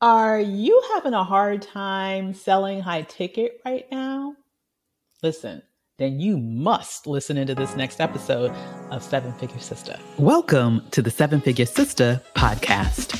Are you having a hard time selling high ticket right now? Listen, then you must listen into this next episode of Seven Figure Sista. Welcome to the Seven Figure Sista podcast.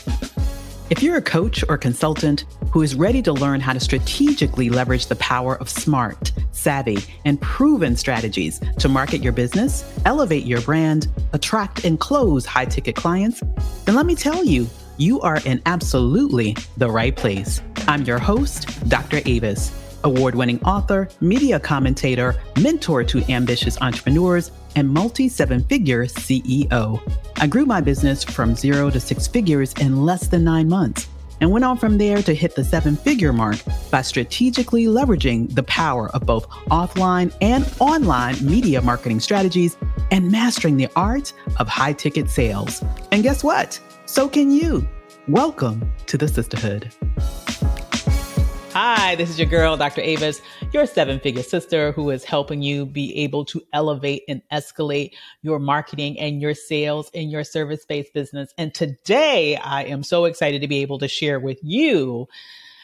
If you're a coach or consultant who is ready to learn how to strategically leverage the power of smart, savvy, and proven strategies to market your business, elevate your brand, attract and close high ticket clients, then let me tell you, you are in absolutely the right place. I'm your host, Dr. Avis, award-winning author, media commentator, mentor to ambitious entrepreneurs, and multi-seven-figure CEO. I grew my business from 0 to 6 figures in less than 9 months and went on from there to hit the 7-figure mark by strategically leveraging the power of both offline and online media marketing strategies and mastering the art of high-ticket sales. And guess what? So can you. Welcome to the Sisterhood. Hi, this is your girl, Dr. Avis, your 7-figure sister who is helping you be able to elevate and escalate your marketing and your sales in your service-based business. And today I am so excited to be able to share with you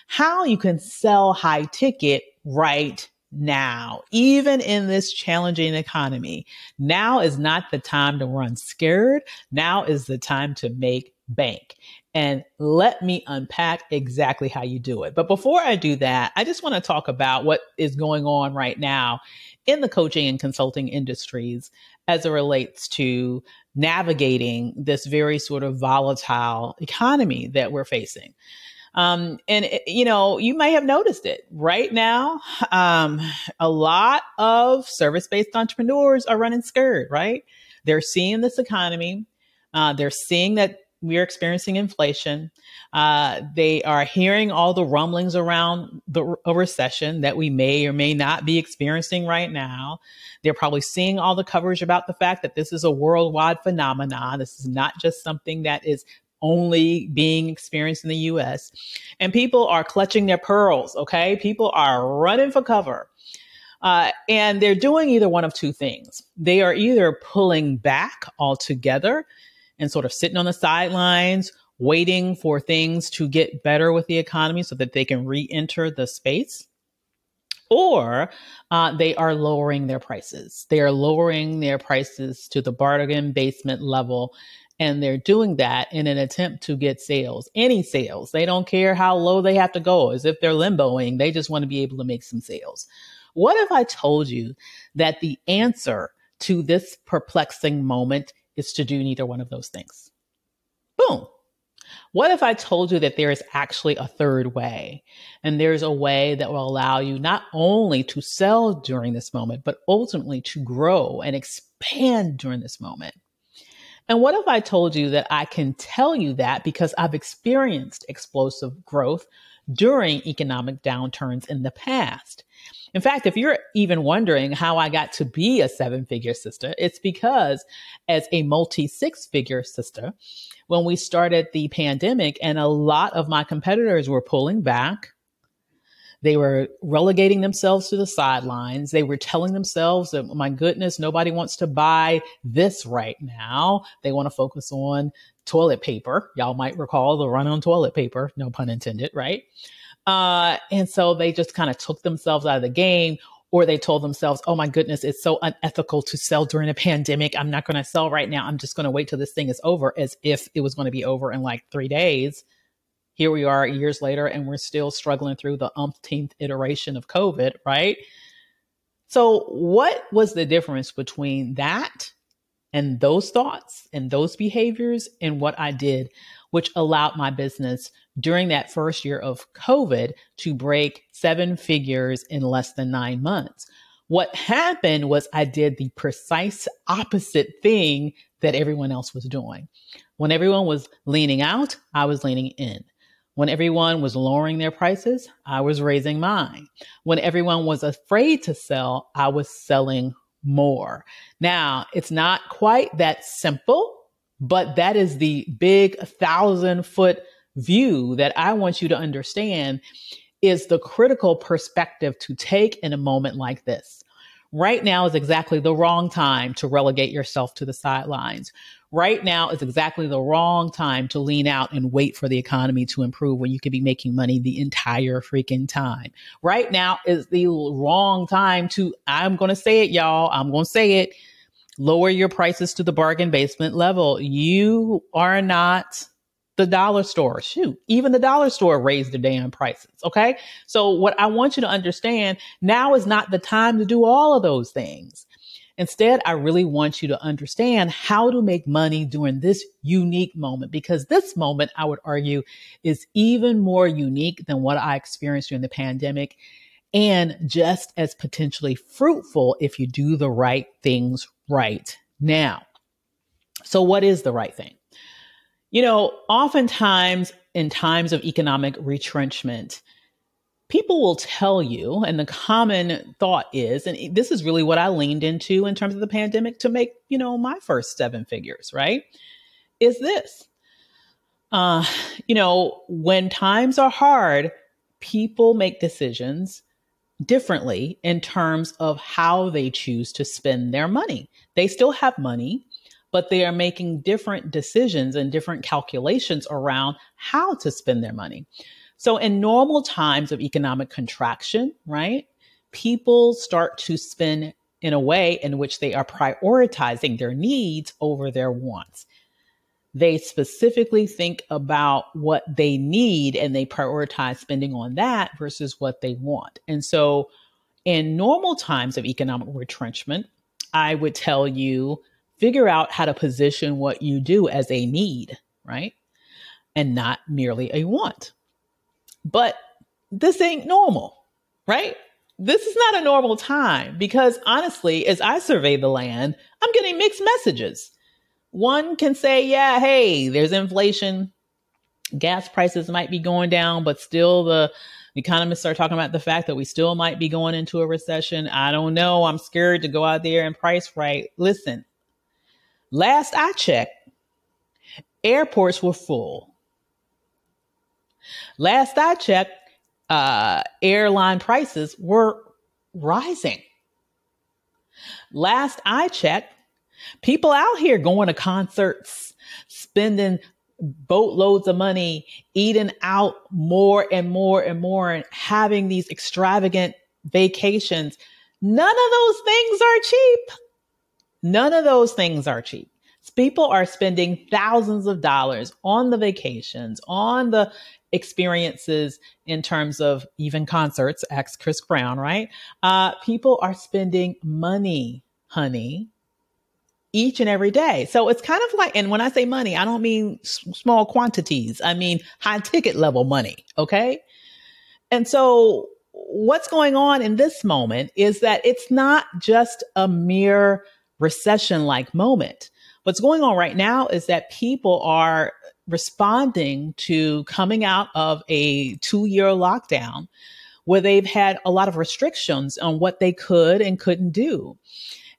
how you can sell high ticket right now, even in this challenging economy. Now is not the time to run scared. Now is the time to make bank. And let me unpack exactly how you do it. But before I do that, I just want to talk about what is going on right now in the coaching and consulting industries as it relates to navigating this very sort of volatile economy that we're facing. You may have noticed it right now. A lot of service-based entrepreneurs are running scared, right? They're seeing this economy. They're seeing that we're experiencing inflation. They are hearing all the rumblings around a recession that we may or may not be experiencing right now. They're probably seeing all the coverage about the fact that this is a worldwide phenomenon. This is not just something that is only being experienced in the U.S. And people are clutching their pearls, okay? People are running for cover. And they're doing either one of two things. They are either pulling back altogether and sort of sitting on the sidelines, waiting for things to get better with the economy so that they can re-enter the space. Or they are lowering their prices. They are lowering their prices to the bargain basement level. And they're doing that in an attempt to get sales, any sales. They don't care how low they have to go, as if they're limboing. They just want to be able to make some sales. What if I told you that the answer to this perplexing moment is to do neither one of those things? Boom. What if I told you that there is actually a third way, and there's a way that will allow you not only to sell during this moment, but ultimately to grow and expand during this moment? And what if I told you that I can tell you that because I've experienced explosive growth during economic downturns in the past? In fact, if you're even wondering how I got to be a 7-figure sister, it's because as a multi-6-figure sister, when we started the pandemic and a lot of my competitors were pulling back, they were relegating themselves to the sidelines. They were telling themselves that, my goodness, nobody wants to buy this right now. They want to focus on toilet paper. Y'all might recall the run on toilet paper, no pun intended, right? And so they just kind of took themselves out of the game, or they told themselves, oh my goodness, it's so unethical to sell during a pandemic. I'm not going to sell right now. I'm just going to wait till this thing is over, as if it was going to be over in like 3 days. Here we are years later, and we're still struggling through the umpteenth iteration of COVID, right? So what was the difference between that and those thoughts and those behaviors and what I did, which allowed my business during that first year of COVID to break 7 figures in less than 9 months? What happened was I did the precise opposite thing that everyone else was doing. When everyone was leaning out, I was leaning in. When everyone was lowering their prices, I was raising mine. When everyone was afraid to sell, I was selling more. Now, it's not quite that simple, but that is the big 1,000-foot view that I want you to understand is the critical perspective to take in a moment like this. Right now is exactly the wrong time to relegate yourself to the sidelines. Right now is exactly the wrong time to lean out and wait for the economy to improve when you could be making money the entire freaking time. Right now is the wrong time to, I'm going to say it, y'all. I'm going to say it. Lower your prices to the bargain basement level. You are not the dollar store. Shoot, even the dollar store raised their damn prices. Okay. So what I want you to understand now is not the time to do all of those things. Instead, I really want you to understand how to make money during this unique moment, because this moment, I would argue, is even more unique than what I experienced during the pandemic and just as potentially fruitful if you do the right things right now. So what is the right thing? You know, oftentimes in times of economic retrenchment, people will tell you, and the common thought is, and this is really what I leaned into in terms of the pandemic to make, you know, my first seven figures, right? Is this, you know, when times are hard, people make decisions differently in terms of how they choose to spend their money. They still have money, but they are making different decisions and different calculations around how to spend their money. So in normal times of economic contraction, right, people start to spend in a way in which they are prioritizing their needs over their wants. They specifically think about what they need and they prioritize spending on that versus what they want. And so in normal times of economic retrenchment, I would tell you, figure out how to position what you do as a need, right? And not merely a want. But this ain't normal, right? This is not a normal time because honestly, as I survey the land, I'm getting mixed messages. One can say, yeah, hey, there's inflation. Gas prices might be going down, but still the economists are talking about the fact that we still might be going into a recession. I don't know. I'm scared to go out there and price right. Listen, last I checked, airports were full. Last I checked, airline prices were rising. Last I checked, people out here going to concerts, spending boatloads of money, eating out more and more and more, and having these extravagant vacations. None of those things are cheap. None of those things are cheap. People are spending thousands of dollars on the vacations, on the experiences in terms of even concerts, ex Chris Brown, right? People are spending money, honey, each and every day. So it's kind of like, and when I say money, I don't mean small quantities. I mean, high ticket level money. Okay. And so what's going on in this moment is that it's not just a mere recession-like moment. What's going on right now is that people are responding to coming out of a 2-year lockdown where they've had a lot of restrictions on what they could and couldn't do.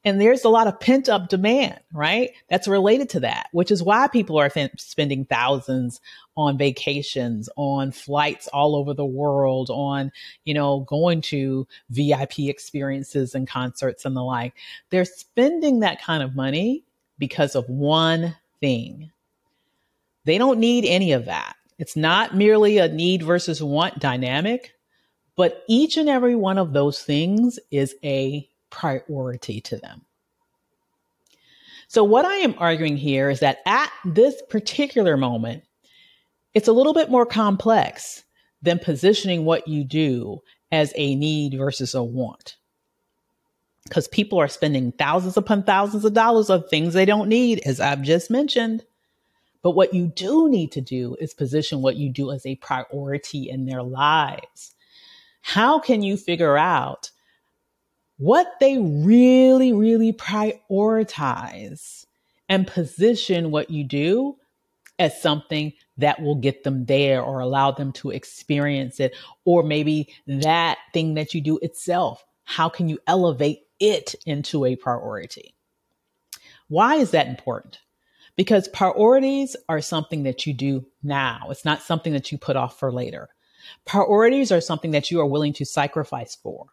And there's a lot of pent up demand, right? That's related to that, which is why people are spending thousands on vacations, on flights all over the world, on, you know, going to VIP experiences and concerts and the like. They're spending that kind of money because of one thing. They don't need any of that. It's not merely a need versus want dynamic, but each and every one of those things is a priority to them. So what I am arguing here is that at this particular moment, it's a little bit more complex than positioning what you do as a need versus a want. Because people are spending thousands upon thousands of dollars on things they don't need, as I've just mentioned. But what you do need to do is position what you do as a priority in their lives. How can you figure out what they really, really prioritize and position what you do as something that will get them there or allow them to experience it? Or maybe that thing that you do itself. How can you elevate it into a priority? Why is that important? Because priorities are something that you do now. It's not something that you put off for later. Priorities are something that you are willing to sacrifice for.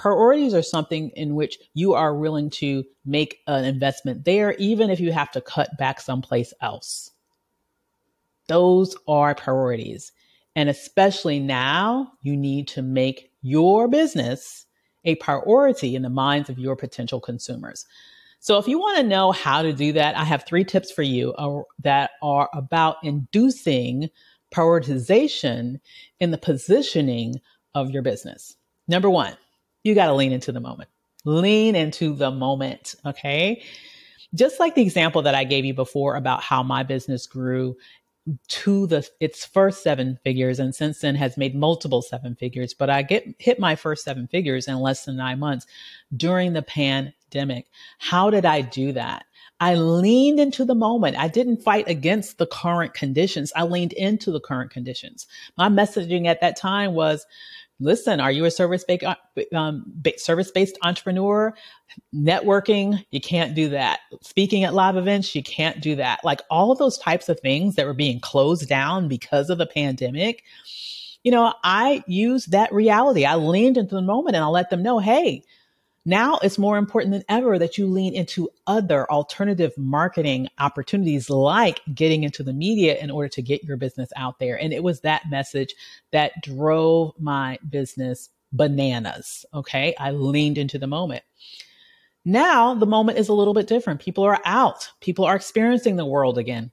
priorities are something in which you are willing to make an investment there, even if you have to cut back someplace else. Those are priorities. And especially now, you need to make your business a priority in the minds of your potential consumers. So if you want to know how to do that, I have 3 tips for you that are about inducing prioritization in the positioning of your business. Number 1, you got to lean into the moment. Lean into the moment, okay? Just like the example that I gave you before about how my business grew to its first 7 figures, and since then has made multiple 7 figures, but I hit my first 7 figures in less than 9 months during the pandemic. How did I do that? I leaned into the moment. I didn't fight against the current conditions. I leaned into the current conditions. My messaging at that time was, listen, are you a service-based entrepreneur? Networking, you can't do that. Speaking at live events, you can't do that. Like all of those types of things that were being closed down because of the pandemic, I used that reality. I leaned into the moment and I let them know, hey, now it's more important than ever that you lean into other alternative marketing opportunities like getting into the media in order to get your business out there. And it was that message that drove my business bananas. Okay. I leaned into the moment. Now the moment is a little bit different. People are out. People are experiencing the world again.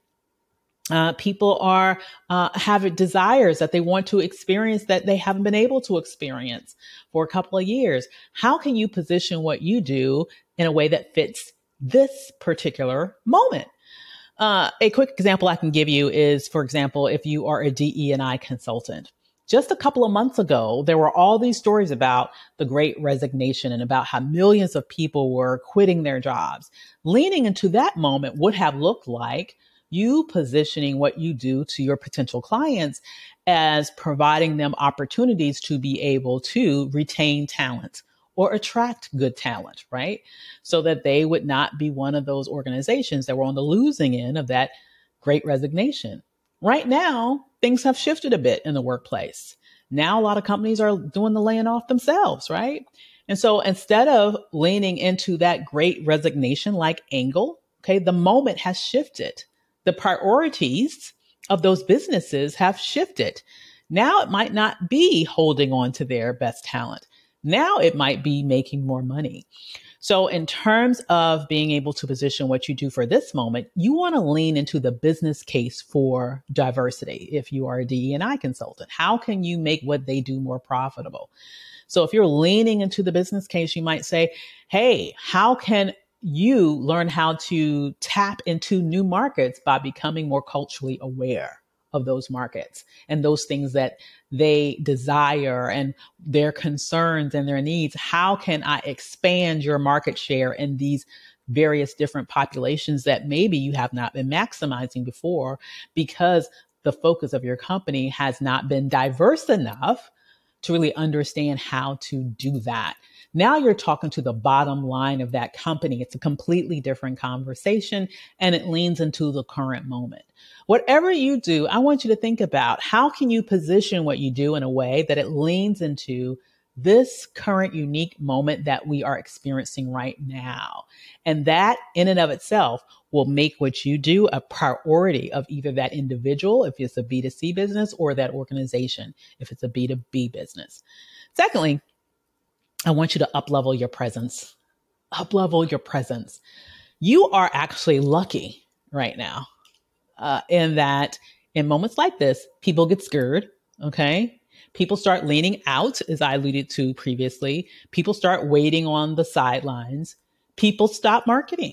People are have desires that they want to experience that they haven't been able to experience for a couple of years. How can you position what you do in a way that fits this particular moment? A quick example I can give you is, for example, if you are a DE&I consultant. Just a couple of months ago, there were all these stories about the Great Resignation and about how millions of people were quitting their jobs. Leaning into that moment would have looked like you positioning what you do to your potential clients as providing them opportunities to be able to retain talent or attract good talent, right? So that they would not be one of those organizations that were on the losing end of that Great Resignation. Right now, things have shifted a bit in the workplace. Now, a lot of companies are doing the laying off themselves, right? And so instead of leaning into that Great Resignation like angle, okay, the moment has shifted. The priorities of those businesses have shifted. Now it might not be holding on to their best talent. Now it might be making more money. So in terms of being able to position what you do for this moment, you want to lean into the business case for diversity. If you are a DE&I consultant, how can you make what they do more profitable? So if you're leaning into the business case, you might say, hey, how can you learn how to tap into new markets by becoming more culturally aware of those markets and those things that they desire and their concerns and their needs. How can I expand your market share in these various different populations that maybe you have not been maximizing before because the focus of your company has not been diverse enough to really understand how to do that? Now you're talking to the bottom line of that company. It's a completely different conversation and it leans into the current moment. Whatever you do, I want you to think about how can you position what you do in a way that it leans into this current unique moment that we are experiencing right now. And that in and of itself will make what you do a priority of either that individual, if it's a B2C business, or that organization, if it's a B2B business. Secondly, I want you to up-level your presence. Up-level your presence. You are actually lucky right now in that in moments like this, people get scared, okay? People start leaning out, as I alluded to previously. People start waiting on the sidelines. People stop marketing.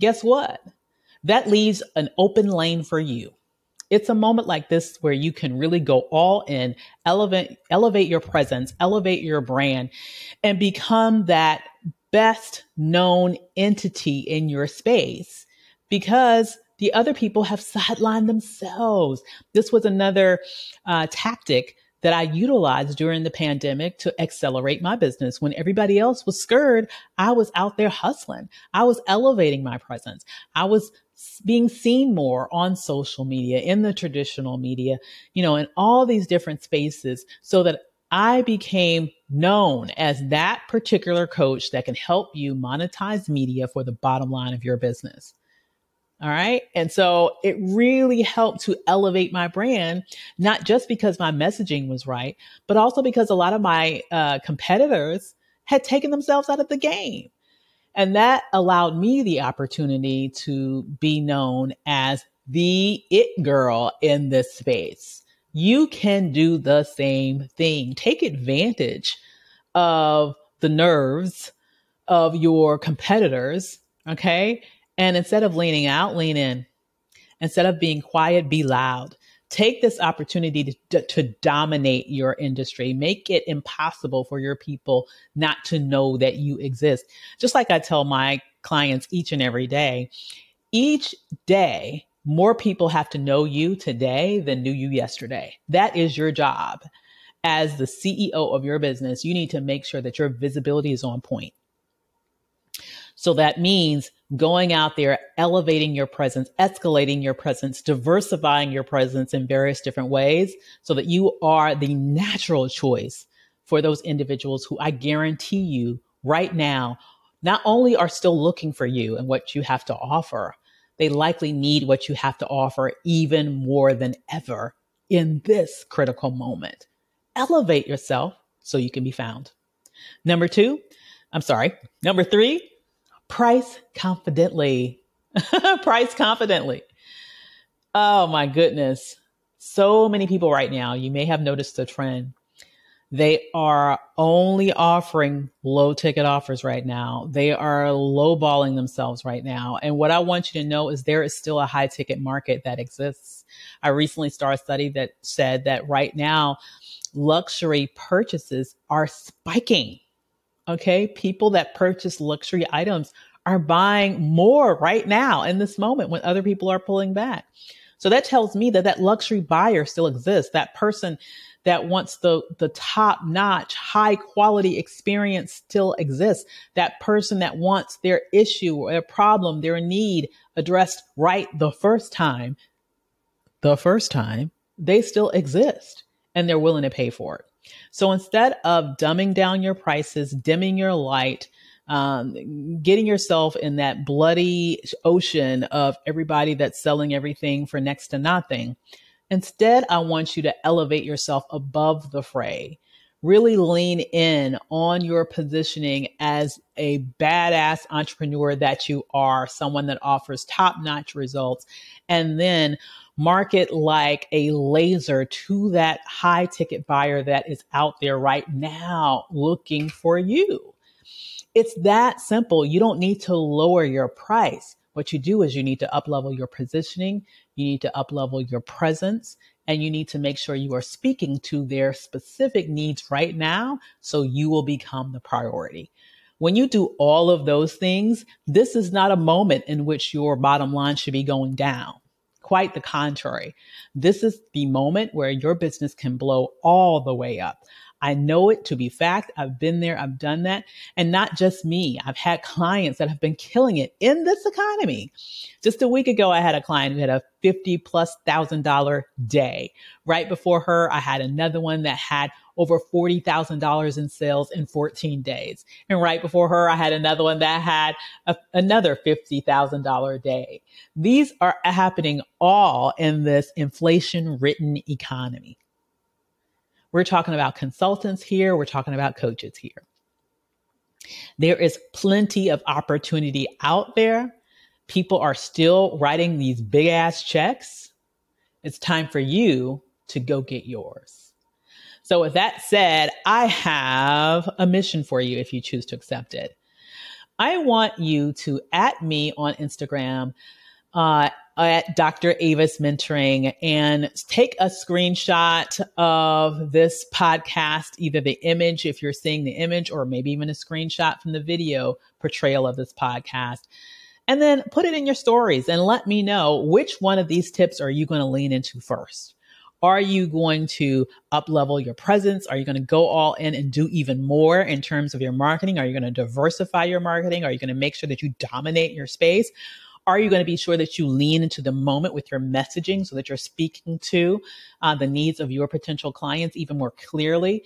Guess what? That leaves an open lane for you. It's a moment like this where you can really go all in, elevate your presence, elevate your brand, and become that best known entity in your space because the other people have sidelined themselves. This was another tactic that I utilized during the pandemic to accelerate my business. When everybody else was scared, I was out there hustling. I was elevating my presence. I was being seen more on social media, in the traditional media, in all these different spaces so that I became known as that particular coach that can help you monetize media for the bottom line of your business. All right. And so it really helped to elevate my brand, not just because my messaging was right, but also because a lot of my competitors had taken themselves out of the game. And that allowed me the opportunity to be known as the it girl in this space. You can do the same thing. Take advantage of the nerves of your competitors. Okay. And instead of leaning out, lean in. Instead of being quiet, be loud. Take this opportunity to dominate your industry. Make it impossible for your people not to know that you exist. Just like I tell my clients each and every day, more people have to know you today than knew you yesterday. That is your job. As the CEO of your business, you need to make sure that your visibility is on point. So that means going out there, elevating your presence, escalating your presence, diversifying your presence in various different ways so that you are the natural choice for those individuals who I guarantee you right now, not only are still looking for you and what you have to offer, they likely need what you have to offer even more than ever in this critical moment. Elevate yourself so you can be found. Number three, price confidently. Price confidently. Oh my goodness. So many people right now, you may have noticed the trend. They are only offering low ticket offers right now. They are lowballing themselves right now. And what I want you to know is there is still a high ticket market that exists. I recently started a study that said that right now, luxury purchases are spiking. Okay, people that purchase luxury items are buying more right now in this moment when other people are pulling back. So that tells me that luxury buyer still exists. That person that wants the top-notch, high-quality experience still exists. That person that wants their issue or their problem, their need addressed right the first time, they still exist and they're willing to pay for it. So instead of dumbing down your prices, dimming your light, getting yourself in that bloody ocean of everybody that's selling everything for next to nothing, instead, I want you to elevate yourself above the fray. Really lean in on your positioning as a badass entrepreneur that you are, someone that offers top-notch results, and then market like a laser to that high-ticket buyer that is out there right now looking for you. It's that simple. You don't need to lower your price. What you do is you need to up-level your positioning, you need to up-level your presence, and you need to make sure you are speaking to their specific needs right now so you will become the priority. When you do all of those things, this is not a moment in which your bottom line should be going down. Quite the contrary. This is the moment where your business can blow all the way up. I know it to be fact. I've been there. I've done that. And not just me. I've had clients that have been killing it in this economy. Just a week ago, I had a client who had a $50,000+ day. Right before her, I had another one that had over $40,000 in sales in 14 days. And right before her, I had another one that had another $50,000 day. These are happening all in this inflation-ridden economy. We're talking about consultants here. We're talking about coaches here. There is plenty of opportunity out there. People are still writing these big ass checks. It's time for you to go get yours. So with that said, I have a mission for you if you choose to accept it. I want you to at me on Instagram at Dr. Avis Mentoring and take a screenshot of this podcast, either the image, if you're seeing the image, or maybe even a screenshot from the video portrayal of this podcast, and then put it in your stories and let me know which one of these tips are you going to lean into first. Are you going to up-level your presence? Are you going to go all in and do even more in terms of your marketing? Are you going to diversify your marketing? Are you going to make sure that you dominate your space? Are you going to be sure that you lean into the moment with your messaging so that you're speaking to the needs of your potential clients even more clearly?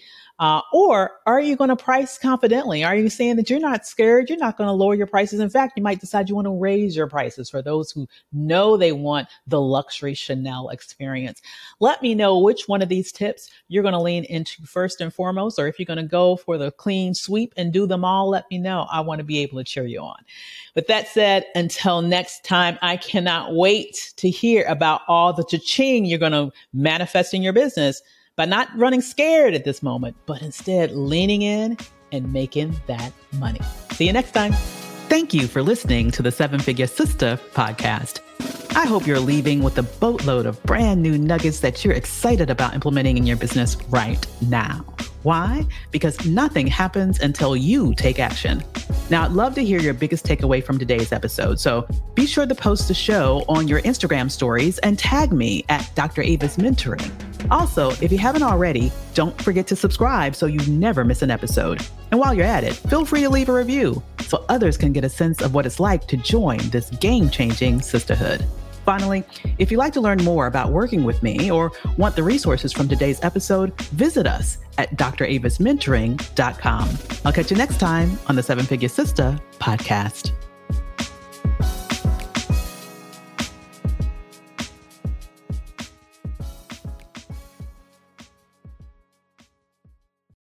Or are you going to price confidently? Are you saying that you're not scared? You're not going to lower your prices. In fact, you might decide you want to raise your prices for those who know they want the luxury Chanel experience. Let me know which one of these tips you're going to lean into first and foremost, or if you're going to go for the clean sweep and do them all, let me know. I want to be able to cheer you on. With that said, until next time, I cannot wait to hear about all the cha-ching you're going to manifest in your business by not running scared at this moment, but instead leaning in and making that money. See you next time. Thank you for listening to the Seven Figure Sista podcast. I hope you're leaving with a boatload of brand new nuggets that you're excited about implementing in your business right now. Why? Because nothing happens until you take action. Now, I'd love to hear your biggest takeaway from today's episode. So be sure to post the show on your Instagram stories and tag me at Dr. Avis Mentoring. Also, if you haven't already, don't forget to subscribe so you never miss an episode. And while you're at it, feel free to leave a review so others can get a sense of what it's like to join this game-changing sisterhood. Finally, if you'd like to learn more about working with me or want the resources from today's episode, visit us at dravismentoring.com. I'll catch you next time on the Seven Figure Sista podcast.